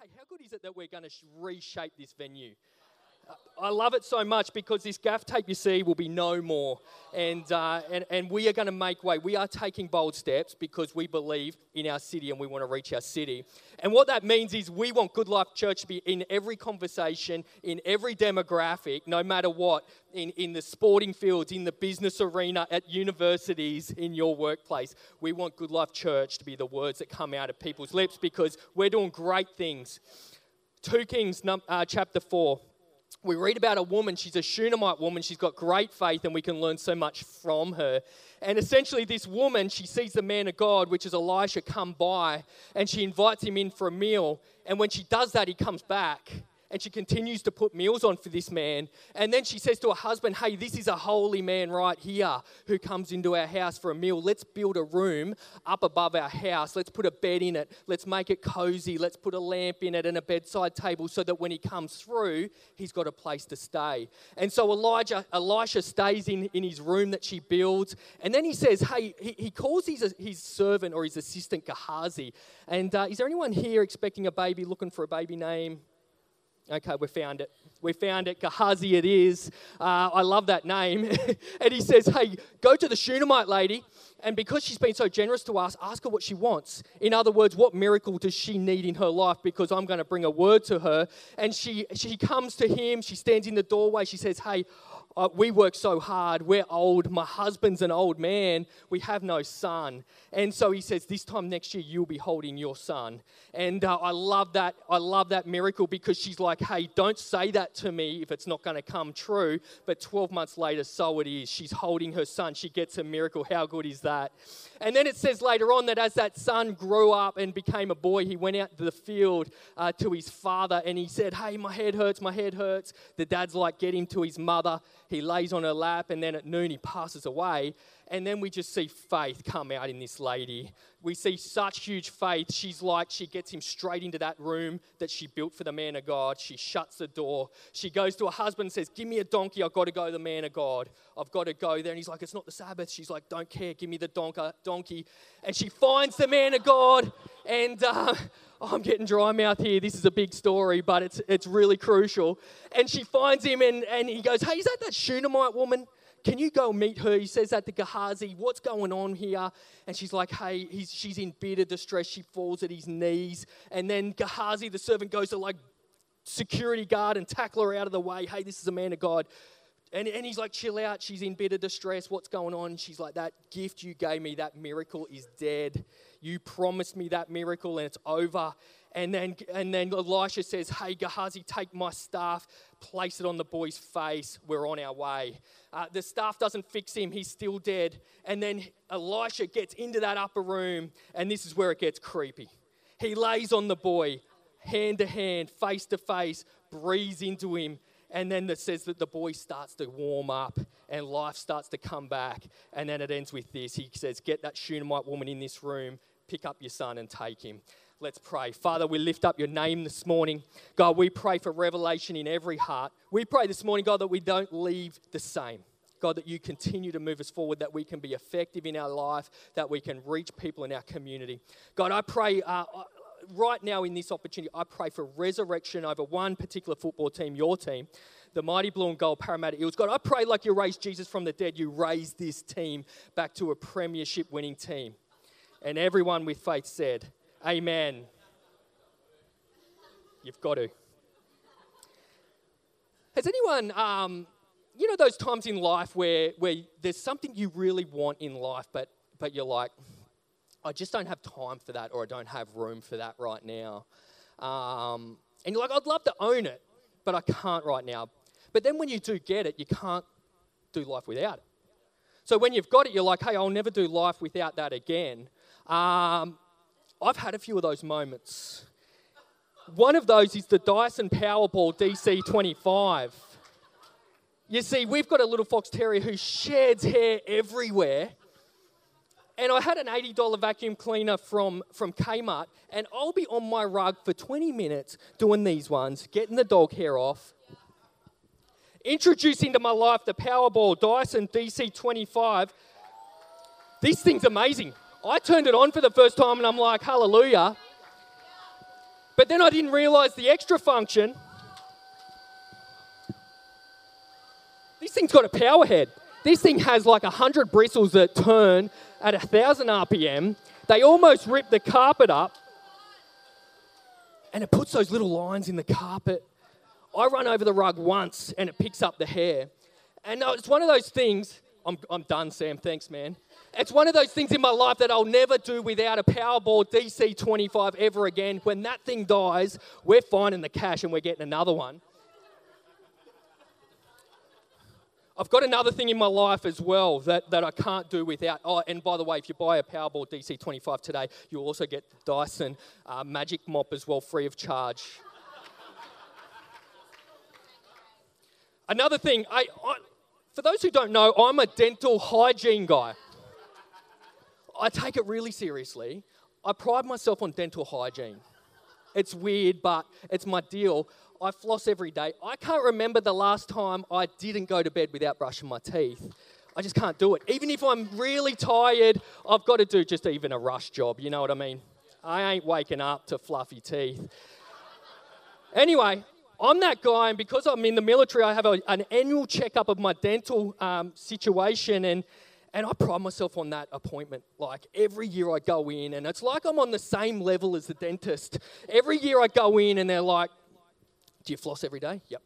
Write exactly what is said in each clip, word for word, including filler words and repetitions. hey, how good is it that we're going to reshape this venue? I love it so much because this gaff tape, you see, will be no more. And, uh, and, and we are going to make way. We are taking bold steps because we believe in our city and we want to reach our city. And what that means is we want Good Life Church to be in every conversation, in every demographic, no matter what, in, in the sporting fields, in the business arena, at universities, in your workplace. We want Good Life Church to be the words that come out of people's lips because we're doing great things. Second Kings chapter four. We read about a woman, she's a Shunammite woman, she's got great faith and we can learn so much from her. And essentially this woman, she sees the man of God, which is Elisha, come by and she invites him in for a meal. And when she does that, he comes back and she continues to put meals on for this man. And then she says to her husband, hey, this is a holy man right here who comes into our house for a meal. Let's build a room up above our house. Let's put a bed in it. Let's make it cozy. Let's put a lamp in it and a bedside table so that when he comes through, he's got a place to stay. And so Elijah, Elisha stays in, in his room that she builds. And then he says, hey, he, he calls his, his servant or his assistant Gehazi. And uh, is there anyone here expecting a baby, looking for a baby name? Okay, we found it. We found it. Gehazi it is. Uh, I love that name. And he says, hey, go to the Shunammite lady, and because she's been so generous to us, ask her what she wants. In other words, what miracle does she need in her life? Because I'm going to bring a word to her. And she, she comes to him. She stands in the doorway. She says, hey, uh, we work so hard. We're old. My husband's an old man. We have no son. And so he says, this time next year, you'll be holding your son. And uh, I love that. I love that miracle because she's like, hey, don't say that to me if it's not going to come true. But twelve months later, so it is. She's holding her son. She gets a miracle. How good is that? And then it says later on that as that son grew up and became a boy, he went out to the field uh, to his father and he said, hey, my head hurts, my head hurts. The dad's like, get him to his mother. He lays on her lap and then at noon he passes away. And then we just see faith come out in this lady. We see such huge faith. She's like, she gets him straight into that room that she built for the man of God. She shuts the door. She goes to her husband and says, give me a donkey. I've got to go to the man of God. I've got to go there. And he's like, it's not the Sabbath. She's like, don't care. Give me the donkey. And she finds the man of God. And uh, I'm getting dry mouth here. This is a big story, but it's it's really crucial. And she finds him and, and he goes, hey, is that that Shunammite woman? Can you go meet her? He says that to Gehazi, what's going on here? And she's like, hey, he's, she's in bitter distress. She falls at his knees. And then Gehazi, the servant, goes to like security guard and tackle her out of the way. Hey, this is a man of God. And, and he's like, chill out. She's in bitter distress. What's going on? And she's like, that gift you gave me, that miracle is dead. You promised me that miracle and it's over. And then, and then Elisha says, hey, Gehazi, take my staff, place it on the boy's face. We're on our way. Uh, the staff doesn't fix him. He's still dead. And then Elisha gets into that upper room, and this is where it gets creepy. He lays on the boy, hand to hand, face to face, breathes into him. And then it says that the boy starts to warm up and life starts to come back. And then it ends with this. He says, get that Shunammite woman in this room, pick up your son and take him. Let's pray. Father, we lift up your name this morning. God, we pray for revelation in every heart. We pray this morning, God, that we don't leave the same. God, that you continue to move us forward, that we can be effective in our life, that we can reach people in our community. God, I pray uh, right now in this opportunity, I pray for resurrection over one particular football team, your team, the mighty blue and gold Parramatta Eels. God, I pray like you raised Jesus from the dead, you raised this team back to a premiership winning team. And everyone with faith said, amen. You've got to. Has anyone, um, you know those times in life where, where there's something you really want in life, but, but you're like, I just don't have time for that, or I don't have room for that right now. Um, and you're like, I'd love to own it, but I can't right now. But then when you do get it, you can't do life without it. So when you've got it, you're like, hey, I'll never do life without that again. Um, I've had a few of those moments. One of those is the Dyson Powerball D C twenty-five. You see, we've got a little fox terrier who sheds hair everywhere. And I had an eighty dollar vacuum cleaner from, from Kmart, and I'll be on my rug for twenty minutes doing these ones, getting the dog hair off. Introducing to my life the Powerball Dyson D C twenty-five. This thing's amazing. I turned it on for the first time and I'm like, hallelujah. But then I didn't realise the extra function. This thing's got a power head. This thing has like one hundred bristles that turn at one thousand R P M. They almost rip the carpet up. And it puts those little lines in the carpet. I run over the rug once and it picks up the hair. And it's one of those things... I'm, I'm done, Sam. Thanks, man. It's one of those things in my life that I'll never do without a Powerball D C twenty-five ever again. When that thing dies, we're finding the cash and we're getting another one. I've got another thing in my life as well that, that I can't do without. Oh, and by the way, if you buy a Powerball D C twenty-five today, you'll also get Dyson uh, Magic Mop as well, free of charge. Another thing, I... I For those who don't know, I'm a dental hygiene guy. I take it really seriously. I pride myself on dental hygiene. It's weird, but it's my deal. I floss every day. I can't remember the last time I didn't go to bed without brushing my teeth. I just can't do it. Even if I'm really tired, I've got to do just even a rush job, you know what I mean? I ain't waking up to fluffy teeth. Anyway... I'm that guy, and because I'm in the military, I have a, an annual checkup of my dental um, situation, and, and I pride myself on that appointment. Like, every year I go in, and it's like I'm on the same level as the dentist. Every year I go in, and they're like, do you floss every day? Yep.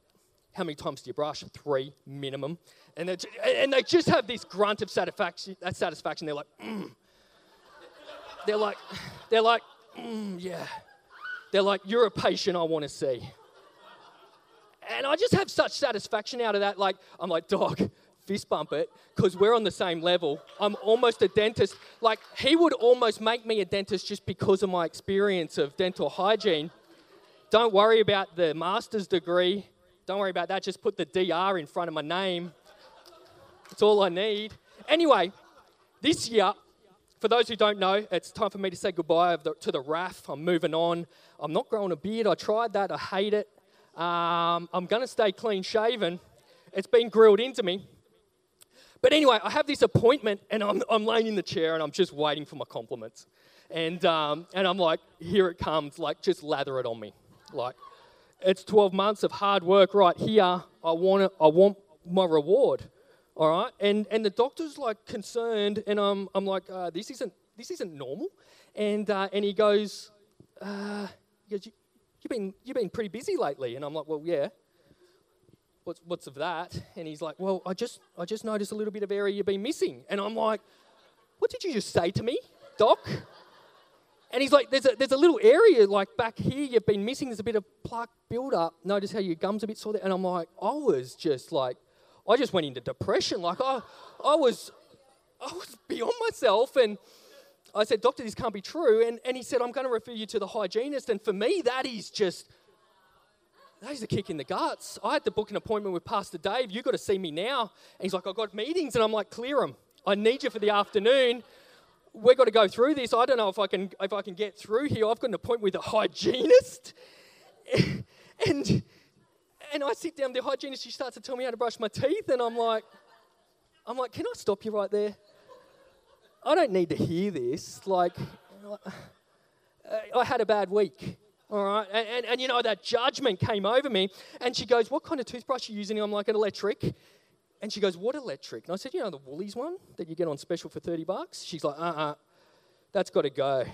How many times do you brush? Three, minimum. And, and they just have this grunt of satisfaction. satisfaction. They're like, mm. They're like, they're like, mm, yeah. They're like, you're a patient I want to see. And I just have such satisfaction out of that. Like, I'm like, dog, fist bump it, because we're on the same level. I'm almost a dentist. Like, he would almost make me a dentist just because of my experience of dental hygiene. Don't worry about the master's degree. Don't worry about that. Just put the D R in front of my name. It's all I need. Anyway, this year, for those who don't know, it's time for me to say goodbye to the R A F. I'm moving on. I'm not growing a beard. I tried that. I hate it. Um, I'm going to stay clean shaven. It's been grilled into me. But anyway, I have this appointment and I'm, I'm laying in the chair and I'm just waiting for my compliments. And um, and I'm like, here it comes, like just lather it on me. Like, it's twelve months of hard work right here. I want it, I want my reward. All right? And and the doctor's like concerned and I'm I'm like, uh, this isn't this isn't normal. And uh, and he goes, uh, he goes, You've been you've been pretty busy lately, and I'm like, well, yeah. What's what's of that? And he's like, well, I just I just noticed a little bit of area you've been missing, and I'm like, what did you just say to me, Doc? And he's like, there's a there's a little area like back here you've been missing. There's a bit of plaque buildup. Notice how your gums are a bit sore there, and I'm like, I was just like, I just went into depression. Like I I was I was beyond myself and. I said, doctor, this can't be true. And, and he said, I'm going to refer you to the hygienist. And for me, that is just, that is a kick in the guts. I had to book an appointment with Pastor Dave. You've got to see me now. And he's like, I've got meetings. And I'm like, clear them. I need you for the afternoon. We've got to go through this. I don't know if I can if I can get through here. I've got an appointment with a hygienist. and, and I sit down, the hygienist, she starts to tell me how to brush my teeth. And I'm like, I'm like, can I stop you right there? I don't need to hear this. Like, I had a bad week, all right? And, and, and, you know, that judgment came over me. And she goes, what kind of toothbrush are you using? And I'm like, an electric. And she goes, what electric? And I said, you know, the Woolies one that you get on special for thirty bucks? She's like, uh-uh, that's got to go.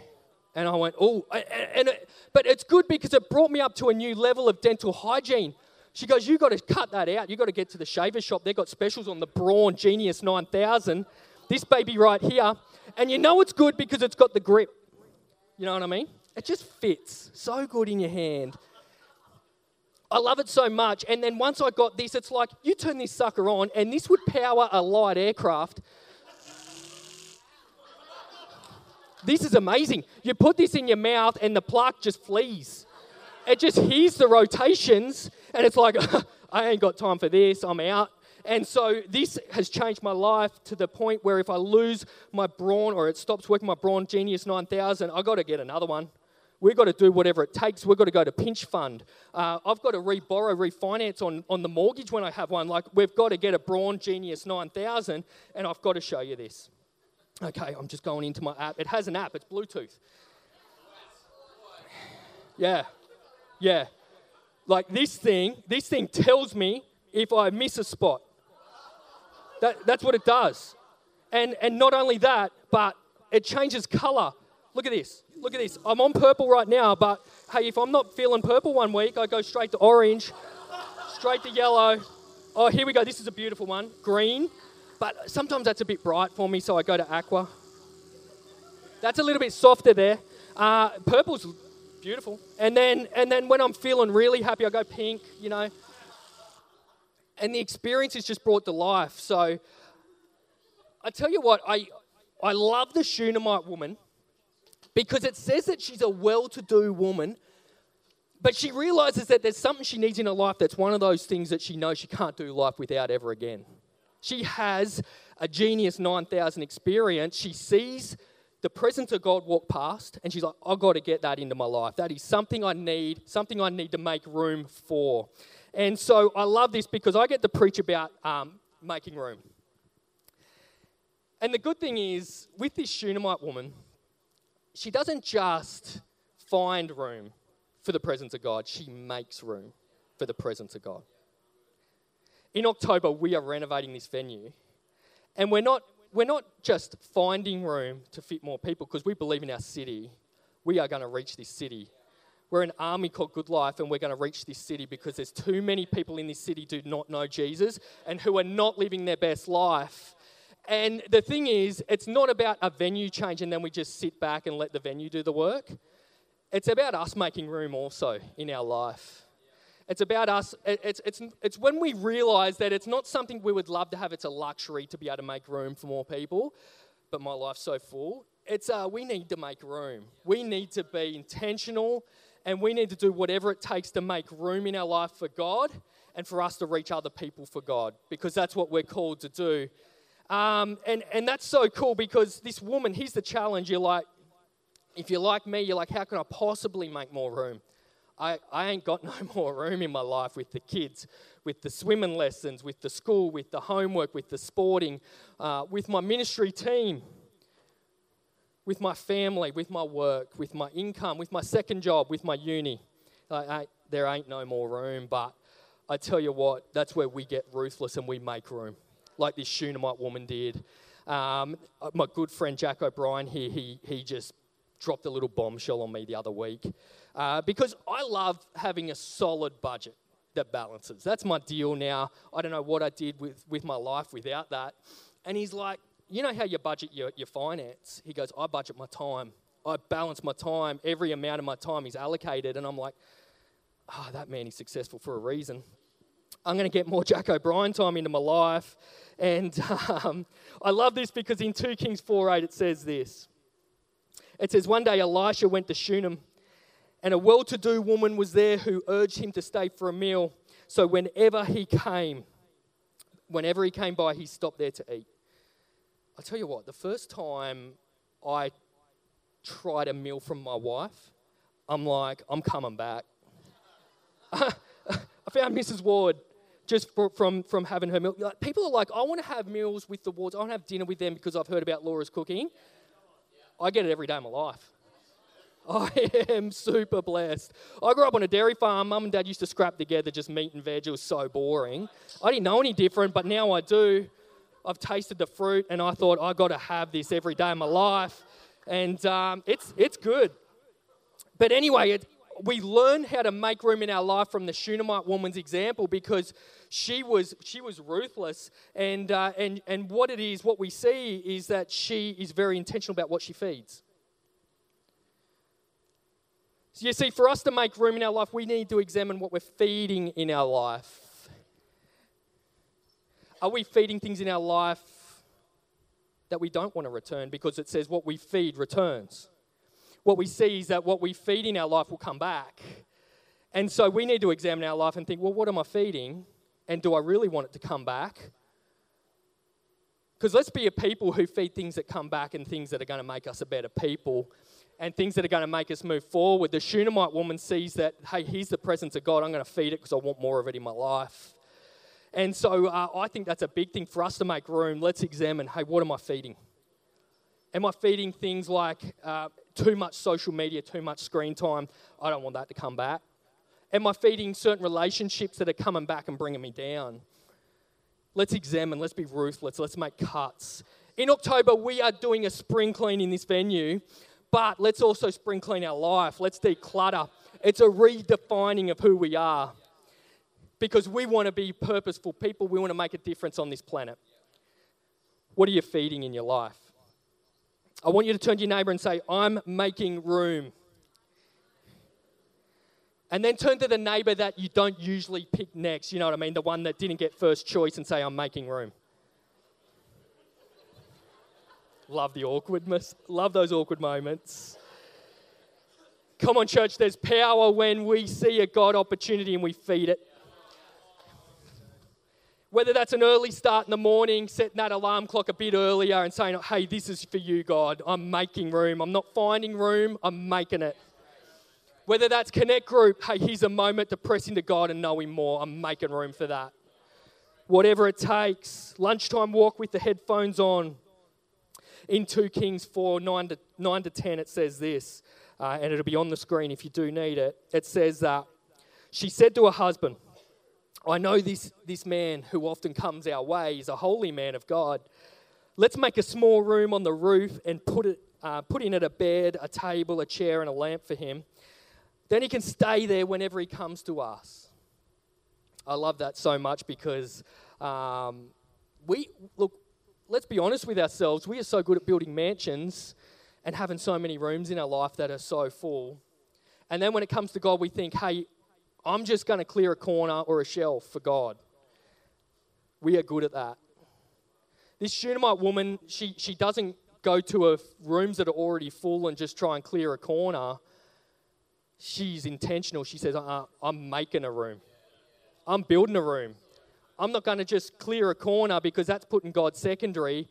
And I went, oh. And, and it, but it's good because it brought me up to a new level of dental hygiene. She goes, you got to cut that out. You got to get to the shaver shop. They've got specials on the Braun Genius nine thousand. This baby right here, and you know it's good because it's got the grip. You know what I mean? It just fits so good in your hand. I love it so much. And then once I got this, it's like you turn this sucker on, and this would power a light aircraft. This is amazing. You put this in your mouth, and the plaque just flees. It just hears the rotations, and it's like, I ain't got time for this. I'm out. And so this has changed my life to the point where if I lose my Braun or it stops working, my Braun Genius nine thousand, I've got to get another one. We've got to do whatever it takes. We've got to go to pinch fund. Uh, I've got to re-borrow, refinance on, on the mortgage when I have one. Like, we've got to get a Braun Genius nine thousand, and I've got to show you this. Okay, I'm just going into my app. It has an app. It's Bluetooth. Yeah. Yeah. Like this thing, this thing tells me if I miss a spot. That, that's what it does. And and not only that, but it changes colour. Look at this. Look at this. I'm on purple right now, but hey, if I'm not feeling purple one week, I go straight to orange, straight to yellow. Oh, here we go. This is a beautiful one. Green. But sometimes that's a bit bright for me, so I go to aqua. That's a little bit softer there. Uh, purple's beautiful. And then and then when I'm feeling really happy, I go pink, you know. And the experience is just brought to life. So I tell you what, I I love the Shunammite woman because it says that she's a well-to-do woman, but she realizes that there's something she needs in her life that's one of those things that she knows she can't do life without ever again. She has a Genius nine thousand experience. She sees the presence of God walk past, and she's like, I've got to get that into my life. That is something I need, something I need to make room for. And so I love this because I get to preach about um, making room. And the good thing is, with this Shunammite woman, she doesn't just find room for the presence of God. She makes room for the presence of God. In October, we are renovating this venue, and we're not We're not just finding room to fit more people because we believe in our city. We are going to reach this city. We're an army called Good Life, and we're going to reach this city because there's too many people in this city who do not know Jesus and who are not living their best life. And the thing is, it's not about a venue change and then we just sit back and let the venue do the work. It's about us making room also in our life. It's about us, it's it's it's when we realise that it's not something we would love to have, it's a luxury to be able to make room for more people, but my life's so full. It's uh, we need to make room. We need to be intentional, and we need to do whatever it takes to make room in our life for God and for us to reach other people for God, because that's what we're called to do. Um, and, and that's so cool because this woman, here's the challenge. You're like, if you're like me, you're like, how can I possibly make more room? I, I ain't got no more room in my life with the kids, with the swimming lessons, with the school, with the homework, with the sporting, uh, with my ministry team, with my family, with my work, with my income, with my second job, with my uni. I, I, there ain't no more room, but I tell you what, that's where we get ruthless and we make room, like this Shunammite woman did. Um, my good friend Jack O'Brien here, he he just dropped a little bombshell on me the other week. Uh, because I love having a solid budget that balances. That's my deal now. I don't know what I did with, with my life without that. And he's like, you know how you budget your, your finance? He goes, I budget my time. I balance my time. Every amount of my time is allocated. And I'm like, oh, that man is successful for a reason. I'm going to get more Jack O'Brien time into my life. And um, I love this because in two Kings four eight it says this. It says, one day Elisha went to Shunem, and a well-to-do woman was there who urged him to stay for a meal. So whenever he came, whenever he came by, he stopped there to eat. I tell you what, the first time I tried a meal from my wife, I'm like, I'm coming back. I found Missus Ward just from, from having her meal. People are like, I want to have meals with the Wards. I want to have dinner with them because I've heard about Laura's cooking. I get it every day of my life. I am super blessed. I grew up on a dairy farm. Mum and Dad used to scrap together just meat and veg. It was so boring. I didn't know any different, but now I do. I've tasted the fruit, and I thought, I got to have this every day of my life. And um, it's it's good. But anyway, it, we learn how to make room in our life from the Shunammite woman's example because she was she was ruthless. And, uh, and, and what it is, what we see is that she is very intentional about what she feeds. So you see, for us to make room in our life, we need to examine what we're feeding in our life. Are we feeding things in our life that we don't want to return? Because it says what we feed returns. What we see is that what we feed in our life will come back. And so we need to examine our life and think, well, what am I feeding? And do I really want it to come back? Because let's be a people who feed things that come back and things that are going to make us a better people. And things that are going to make us move forward. The Shunammite woman sees that, hey, here's the presence of God. I'm going to feed it because I want more of it in my life. And so uh, I think that's a big thing for us to make room. Let's examine, hey, what am I feeding? Am I feeding things like uh, too much social media, too much screen time? I don't want that to come back. Am I feeding certain relationships that are coming back and bringing me down? Let's examine, let's be ruthless, let's make cuts. In October, we are doing a spring clean in this venue, but let's also spring clean our life. Let's declutter. It's a redefining of who we are because we want to be purposeful people. We want to make a difference on this planet. What are you feeding in your life? I want you to turn to your neighbour and say, I'm making room. And then turn to the neighbour that you don't usually pick next, you know what I mean, the one that didn't get first choice, and say, I'm making room. Love the awkwardness. Love those awkward moments. Come on, church, there's power when we see a God opportunity and we feed it. Whether that's an early start in the morning, setting that alarm clock a bit earlier and saying, hey, this is for you, God. I'm making room. I'm not finding room. I'm making it. Whether that's connect group, hey, here's a moment to press into God and know Him more. I'm making room for that. Whatever it takes. Lunchtime walk with the headphones on. In two Kings four, nine to ten, it says this, uh, and it'll be on the screen if you do need it. It says that, uh, she said to her husband, I know this, this man who often comes our way is a holy man of God. Let's make a small room on the roof and put, it, uh, put in it a bed, a table, a chair, and a lamp for him. Then he can stay there whenever he comes to us. I love that so much because um, we, look, let's be honest with ourselves. We are so good at building mansions and having so many rooms in our life that are so full. And then when it comes to God, we think, hey, I'm just going to clear a corner or a shelf for God. We are good at that. This Shunammite woman, she, she doesn't go to her rooms that are already full and just try and clear a corner. She's intentional. She says, uh-uh, I'm making a room. I'm building a room. I'm not going to just clear a corner because that's putting God secondary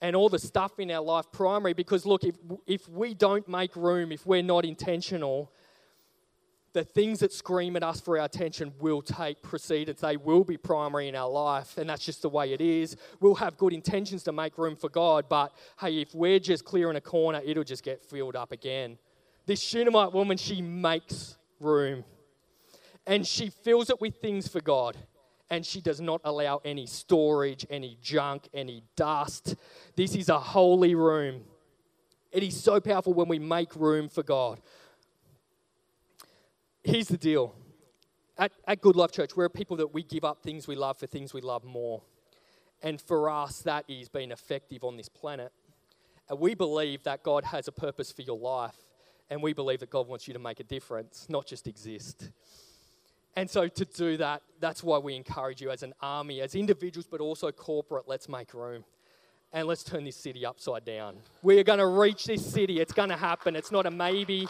and all the stuff in our life primary. Because look, if if we don't make room, if we're not intentional, the things that scream at us for our attention will take precedence. They will be primary in our life, and that's just the way it is. We'll have good intentions to make room for God, but hey, if we're just clearing a corner, it'll just get filled up again. This Shunammite woman, she makes room, and she fills it with things for God. And she does not allow any storage, any junk, any dust. This is a holy room. It is so powerful when we make room for God. Here's the deal. At, at Good Life Church, we're people that we give up things we love for things we love more. And for us, that is being effective on this planet. And we believe that God has a purpose for your life. And we believe that God wants you to make a difference, not just exist. And so to do that, that's why we encourage you as an army, as individuals, but also corporate, let's make room. And let's turn this city upside down. We're going to reach this city. It's going to happen. It's not a maybe.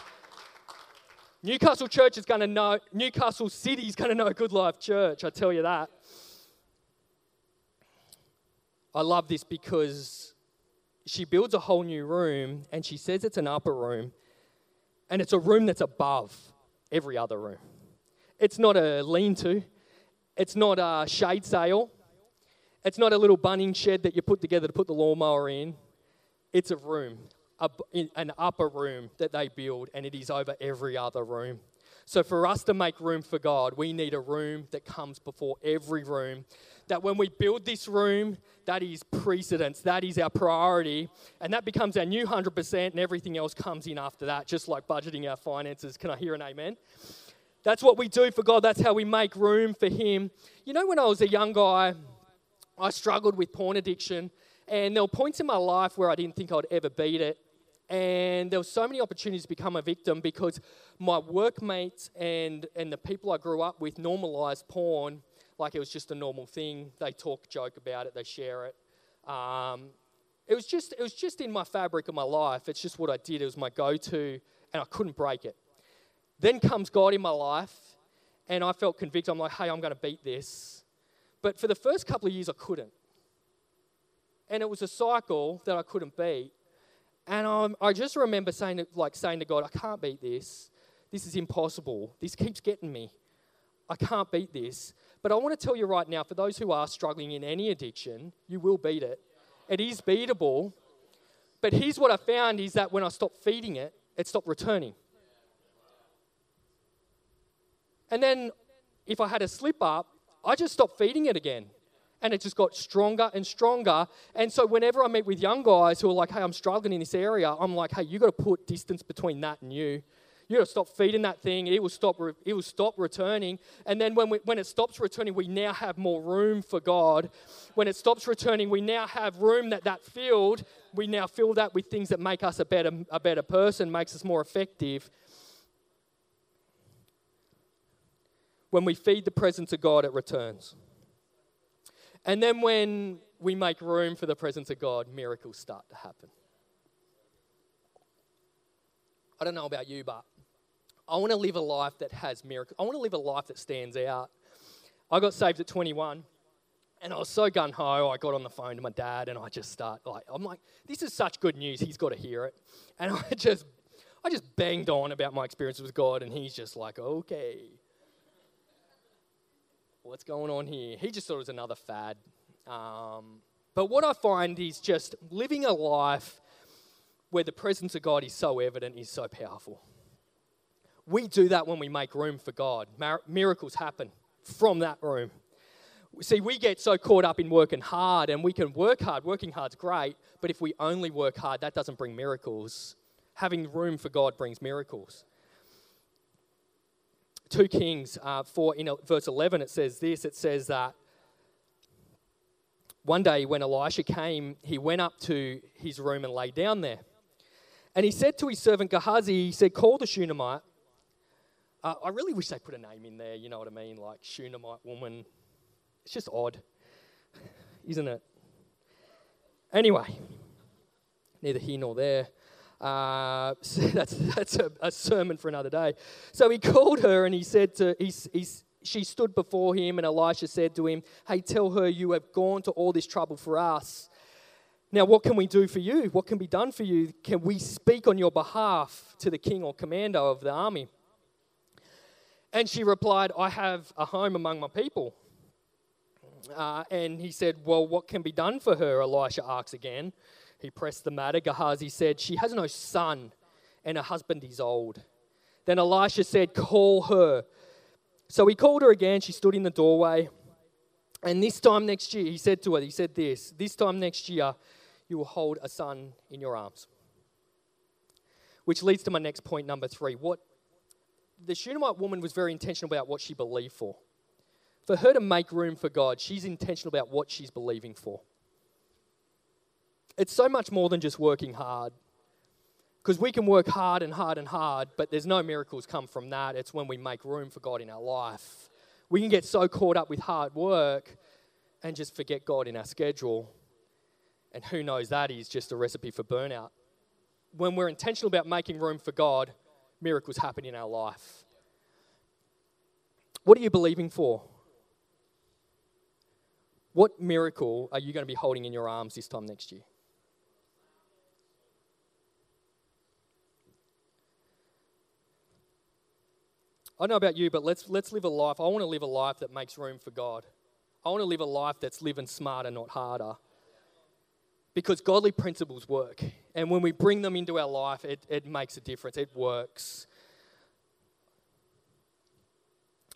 Newcastle Church is going to know, Newcastle City is going to know Good Life Church, I tell you that. I love this because she builds a whole new room and she says it's an upper room. And it's a room that's above every other room. It's not a lean-to. It's not a shade sail. It's not a little bunning shed that you put together to put the lawnmower in. It's a room, a, an upper room that they build, and it is over every other room. So for us to make room for God, we need a room that comes before every room, that when we build this room, that is precedence, that is our priority, and that becomes our new one hundred percent, and everything else comes in after that, just like budgeting our finances. Can I hear an amen? That's what we do for God. That's how we make room for Him. You know, when I was a young guy, I struggled with porn addiction. And there were points in my life where I didn't think I'd ever beat it. And there were so many opportunities to become a victim because my workmates and, and the people I grew up with normalized porn like it was just a normal thing. They talk, joke about it. They share it. Um, it was just, it was just in my fabric of my life. It's just what I did. It was my go-to, and I couldn't break it. Then comes God in my life, and I felt convicted. I'm like, hey, I'm going to beat this. But for the first couple of years, I couldn't. And it was a cycle that I couldn't beat. And I'm, I just remember saying to, like, saying to God, I can't beat this. This is impossible. This keeps getting me. I can't beat this. But I want to tell you right now, for those who are struggling in any addiction, you will beat it. It is beatable. But here's what I found is that when I stopped feeding it, it stopped returning. And then if I had a slip up, I just stopped feeding it again. And it just got stronger and stronger. And so whenever I meet with young guys who are like, hey, I'm struggling in this area, I'm like, hey, you got to put distance between that and you. You got to stop feeding that thing. It will stop re- It will stop returning. And then when we, when it stops returning, we now have more room for God. When it stops returning, we now have room that that filled. We now fill that with things that make us a better a better person, makes us more effective. When we feed the presence of God, it returns. And then when we make room for the presence of God, miracles start to happen. I don't know about you, but I want to live a life that has miracles. I want to live a life that stands out. I got saved at twenty-one, and I was so gung-ho, I got on the phone to my dad, and I just start, like, I'm like, this is such good news, he's got to hear it. And I just, I just banged on about my experiences with God, and he's just like, okay, what's going on here? He just thought it was another fad. Um, but what I find is just living a life where the presence of God is so evident is so powerful. We do that when we make room for God. Mar- miracles happen from that room. See, we get so caught up in working hard, and we can work hard. Working hard's great, but if we only work hard, that doesn't bring miracles. Having room for God brings miracles. Two Kings uh, four, in verse eleven, it says this. It says that one day when Elisha came, he went up to his room and lay down there. And he said to his servant Gehazi, he said, call the Shunammite. Uh, I really wish they put a name in there, you know what I mean? Like Shunammite woman. It's just odd, isn't it? Anyway, neither here nor there. Uh, so that's that's a, a sermon for another day. So he called her and he said to he, he, she stood before him, and Elisha said to him, hey, tell her you have gone to all this trouble for us. Now what can we do for you? What can be done for you? Can we speak on your behalf to the king or commander of the army? And she replied, I have a home among my people. Uh, and he said, well, what can be done for her? Elisha asks again. He pressed the matter. Gehazi said, she has no son, and her husband is old. Then Elisha said, call her. So he called her again. She stood in the doorway. And this time next year, he said to her, he said this, this time next year, you will hold a son in your arms. Which leads to my next point, number three. What the Shunammite woman was very intentional about what she believed for. For her to make room for God, she's intentional about what she's believing for. It's so much more than just working hard, because we can work hard and hard and hard, but there's no miracles come from that. It's when we make room for God in our life. We can get so caught up with hard work and just forget God in our schedule. And who knows, that is just a recipe for burnout. When we're intentional about making room for God, miracles happen in our life. What are you believing for? What miracle are you going to be holding in your arms this time next year? I don't know about you, but let's let's live a life. I want to live a life that makes room for God. I want to live a life that's living smarter, not harder. Because godly principles work. And when we bring them into our life, it, it makes a difference. It works.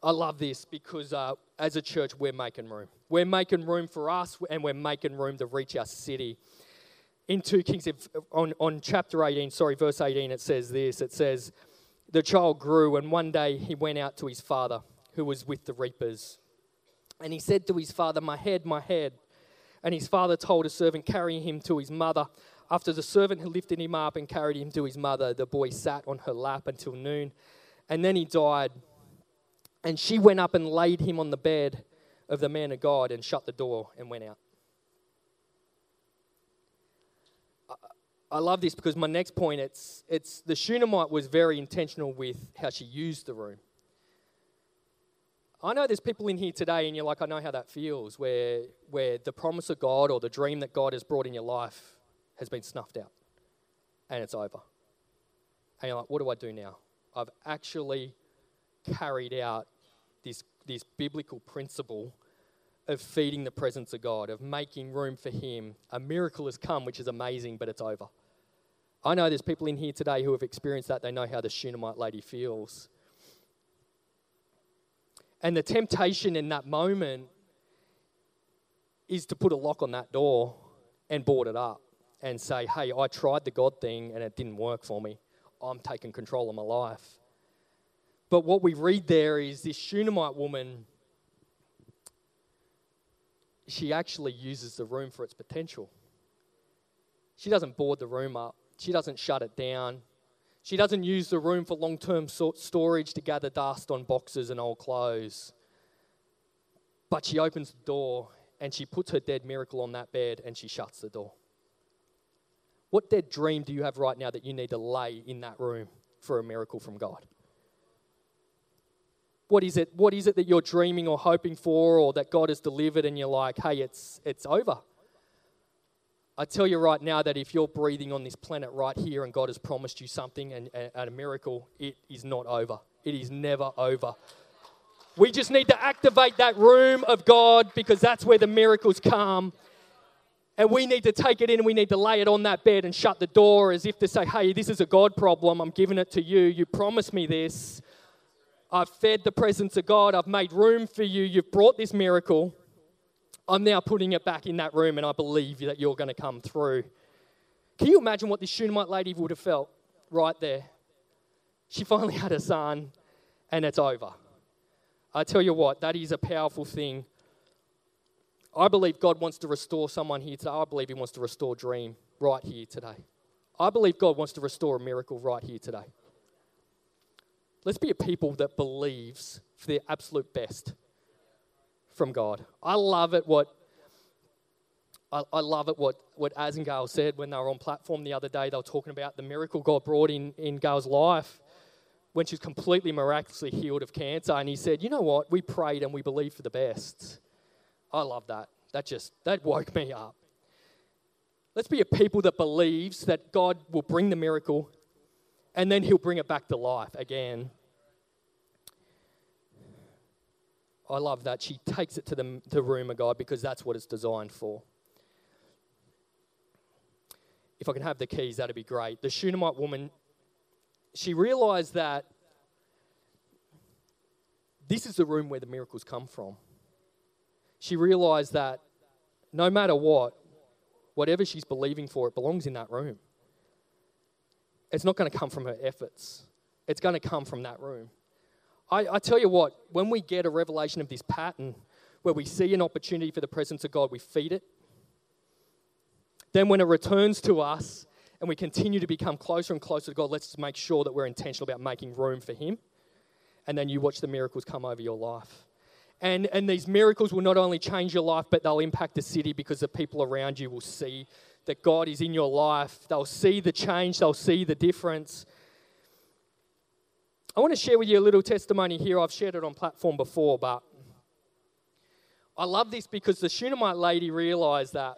I love this because uh, as a church, we're making room. We're making room for us, and we're making room to reach our city. In Second Kings, on, on chapter eighteen, sorry, verse eighteen, it says this. It says, the child grew, and one day he went out to his father, who was with the reapers. And he said to his father, my head, my head. And his father told a servant, carry him to his mother. After the servant had lifted him up and carried him to his mother, the boy sat on her lap until noon. And then he died. And she went up and laid him on the bed of the man of God and shut the door and went out. I love this because my next point, it's it's the Shunammite was very intentional with how she used the room. I know there's people in here today and you're like, I know how that feels, where where the promise of God or the dream that God has brought in your life has been snuffed out and it's over. And you're like, what do I do now? I've actually carried out this, this biblical principle of feeding the presence of God, of making room for Him. A miracle has come, which is amazing, but it's over. I know there's people in here today who have experienced that. They know how the Shunammite lady feels. And the temptation in that moment is to put a lock on that door and board it up and say, hey, I tried the God thing and it didn't work for me. I'm taking control of my life. But what we read there is this Shunammite woman, she actually uses the room for its potential. She doesn't board the room up. She doesn't shut it down. She doesn't use the room for long-term storage to gather dust on boxes and old clothes. But she opens the door and she puts her dead miracle on that bed and she shuts the door. What dead dream do you have right now that you need to lay in that room for a miracle from God? What is it? What is it that you're dreaming or hoping for, or that God has delivered, and you're like, hey, it's it's over? I tell you right now that if you're breathing on this planet right here and God has promised you something and, and, and a miracle, it is not over. It is never over. We just need to activate that room of God, because that's where the miracles come. And we need to take it in and we need to lay it on that bed and shut the door as if to say, hey, this is a God problem. I'm giving it to you. You promised me this. I've fed the presence of God. I've made room for you. You've brought this miracle. I'm now putting it back in that room, and I believe that you're going to come through. Can you imagine what this Shunammite lady would have felt right there? She finally had a son, and it's over. I tell you what, that is a powerful thing. I believe God wants to restore someone here today. I believe He wants to restore dream right here today. I believe God wants to restore a miracle right here today. Let's be a people that believes for their absolute best from God. I love it what I, I love it what, what Asengale said when they were on platform the other day. They were talking about the miracle God brought in, in Gail's life when she was completely miraculously healed of cancer. And he said, you know what? We prayed and we believed for the best. I love that. That just, that woke me up. Let's be a people that believes that God will bring the miracle and then He'll bring it back to life again. I love that. She takes it to the, the room of God, because that's what it's designed for. If I can have the keys, that'd be great. The Shunammite woman, she realized that this is the room where the miracles come from. She realized that no matter what, whatever she's believing for, it belongs in that room. It's not going to come from her efforts. It's going to come from that room. I, I tell you what, when we get a revelation of this pattern where we see an opportunity for the presence of God, we feed it. Then when it returns to us and we continue to become closer and closer to God, let's make sure that we're intentional about making room for Him. And then you watch the miracles come over your life. And, and these miracles will not only change your life, but they'll impact the city, because the people around you will see that God is in your life. They'll see the change. They'll see the difference. I want to share with you a little testimony here. I've shared it on platform before, but I love this because the Shunammite lady realized that,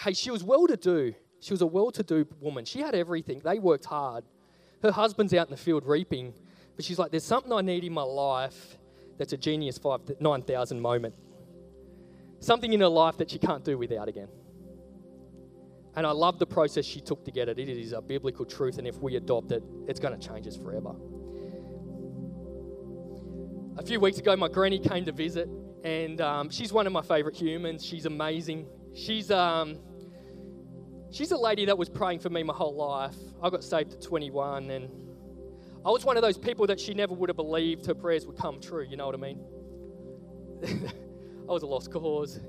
hey, she was well-to-do. She was a well-to-do woman. She had everything. They worked hard. Her husband's out in the field reaping, but she's like, there's something I need in my life that's a genius nine thousand moment. Something in her life that she can't do without again. And I love the process she took to get it. It is a biblical truth, and if we adopt it, it's going to change us forever. A few weeks ago, my granny came to visit, and um, she's one of my favorite humans. She's amazing. She's, um, she's a lady that was praying for me my whole life. I got saved at twenty-one, and I was one of those people that she never would have believed her prayers would come true, you know what I mean? I was a lost cause.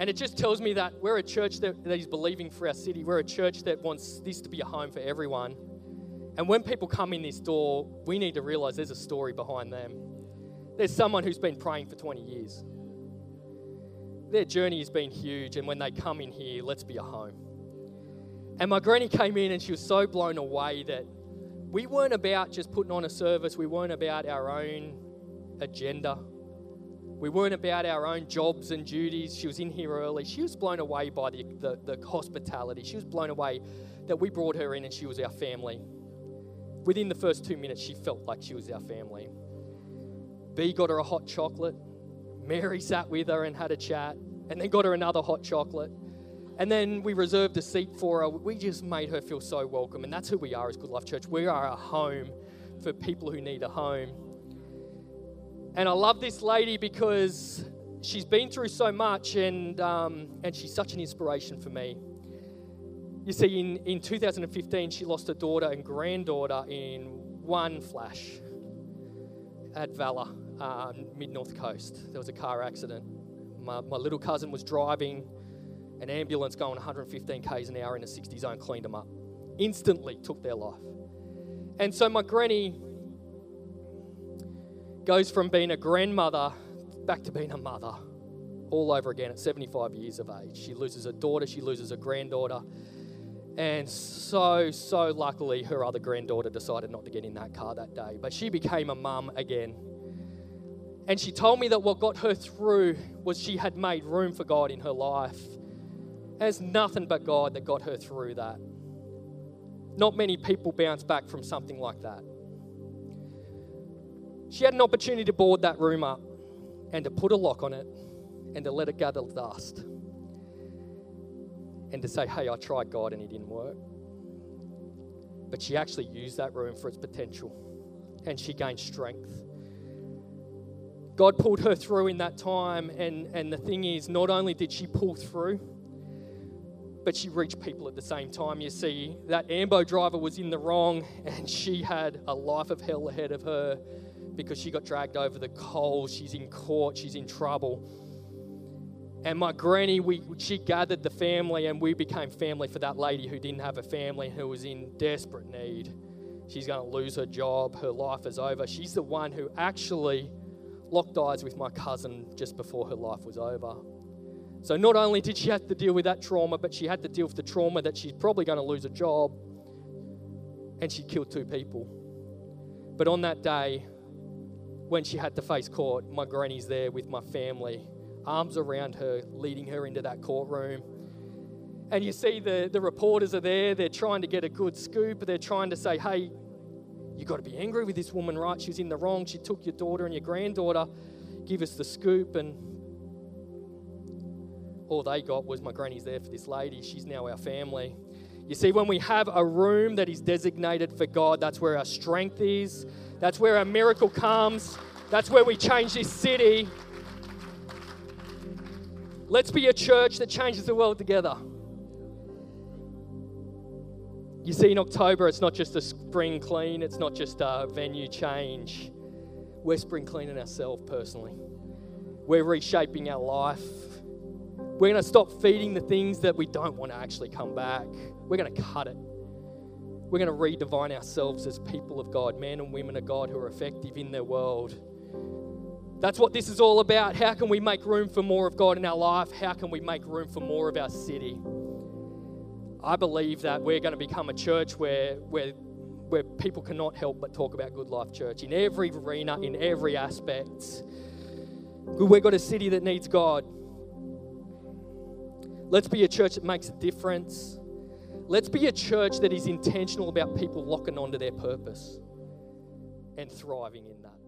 And it just tells me that we're a church that, that is believing for our city. We're a church that wants this to be a home for everyone. And when people come in this door, we need to realize there's a story behind them. There's someone who's been praying for twenty years. Their journey has been huge, and when they come in here, let's be a home. And my granny came in and she was so blown away that we weren't about just putting on a service. We weren't about our own agenda. We weren't about our own jobs and duties. She was in here early. She was blown away by the, the, the hospitality. She was blown away that we brought her in and she was our family. Within the first two minutes, she felt like she was our family. B got her a hot chocolate. Mary sat with her and had a chat, and then got her another hot chocolate. And then we reserved a seat for her. We just made her feel so welcome. And that's who we are as Good Life Church. We are a home for people who need a home. And I love this lady because she's been through so much, and um, and she's such an inspiration for me. You see, in, in two thousand fifteen, she lost her daughter and granddaughter in one flash at Valla, uh, mid-North Coast. There was a car accident. My, my little cousin was driving an ambulance going one hundred fifteen k's an hour in a sixty zone, cleaned them up. Instantly took their life. And so my granny goes from being a grandmother back to being a mother all over again at seventy-five years of age. She loses a daughter, she loses a granddaughter. And so, so luckily, her other granddaughter decided not to get in that car that day. But she became a mum again. And she told me that what got her through was she had made room for God in her life. There's nothing but God that got her through that. Not many people bounce back from something like that. She had an opportunity to board that room up and to put a lock on it and to let it gather dust. And to say, hey, I tried God and it didn't work. But she actually used that room for its potential. And she gained strength. God pulled her through in that time. And, and the thing is, not only did she pull through, but she reached people at the same time. You see, that Ambo driver was in the wrong. And she had a life of hell ahead of her because she got dragged over the coals. She's in court. She's in trouble. And my granny, we, she gathered the family, and we became family for that lady who didn't have a family, who was in desperate need. She's going to lose her job. Her life is over. She's the one who actually locked eyes with my cousin just before her life was over. So not only did she have to deal with that trauma, but she had to deal with the trauma that she's probably going to lose a job, and she killed two people. But on that day, when she had to face court, my granny's there with my family, arms around her, leading her into that courtroom. And you see the, the reporters are there. They're trying to get a good scoop. They're trying to say, hey, you got to be angry with this woman, right? She's in the wrong. She took your daughter and your granddaughter. Give us the scoop. And all they got was, my granny's there for this lady. She's now our family. You see, when we have a room that is designated for God, that's where our strength is. That's where our miracle comes. That's where we change this city. Let's be a church that changes the world together. You see, in October, it's not just a spring clean. It's not just a venue change. We're spring cleaning ourselves personally. We're reshaping our life. We're going to stop feeding the things that we don't want to actually come back. We're going to cut it. We're going to redefine ourselves as people of God, men and women of God who are effective in their world. That's what this is all about. How can we make room for more of God in our life? How can we make room for more of our city? I believe that we're going to become a church where, where, where people cannot help but talk about Good Life Church in every arena, in every aspect. We've got a city that needs God. Let's be a church that makes a difference. Let's be a church that is intentional about people locking onto their purpose and thriving in that.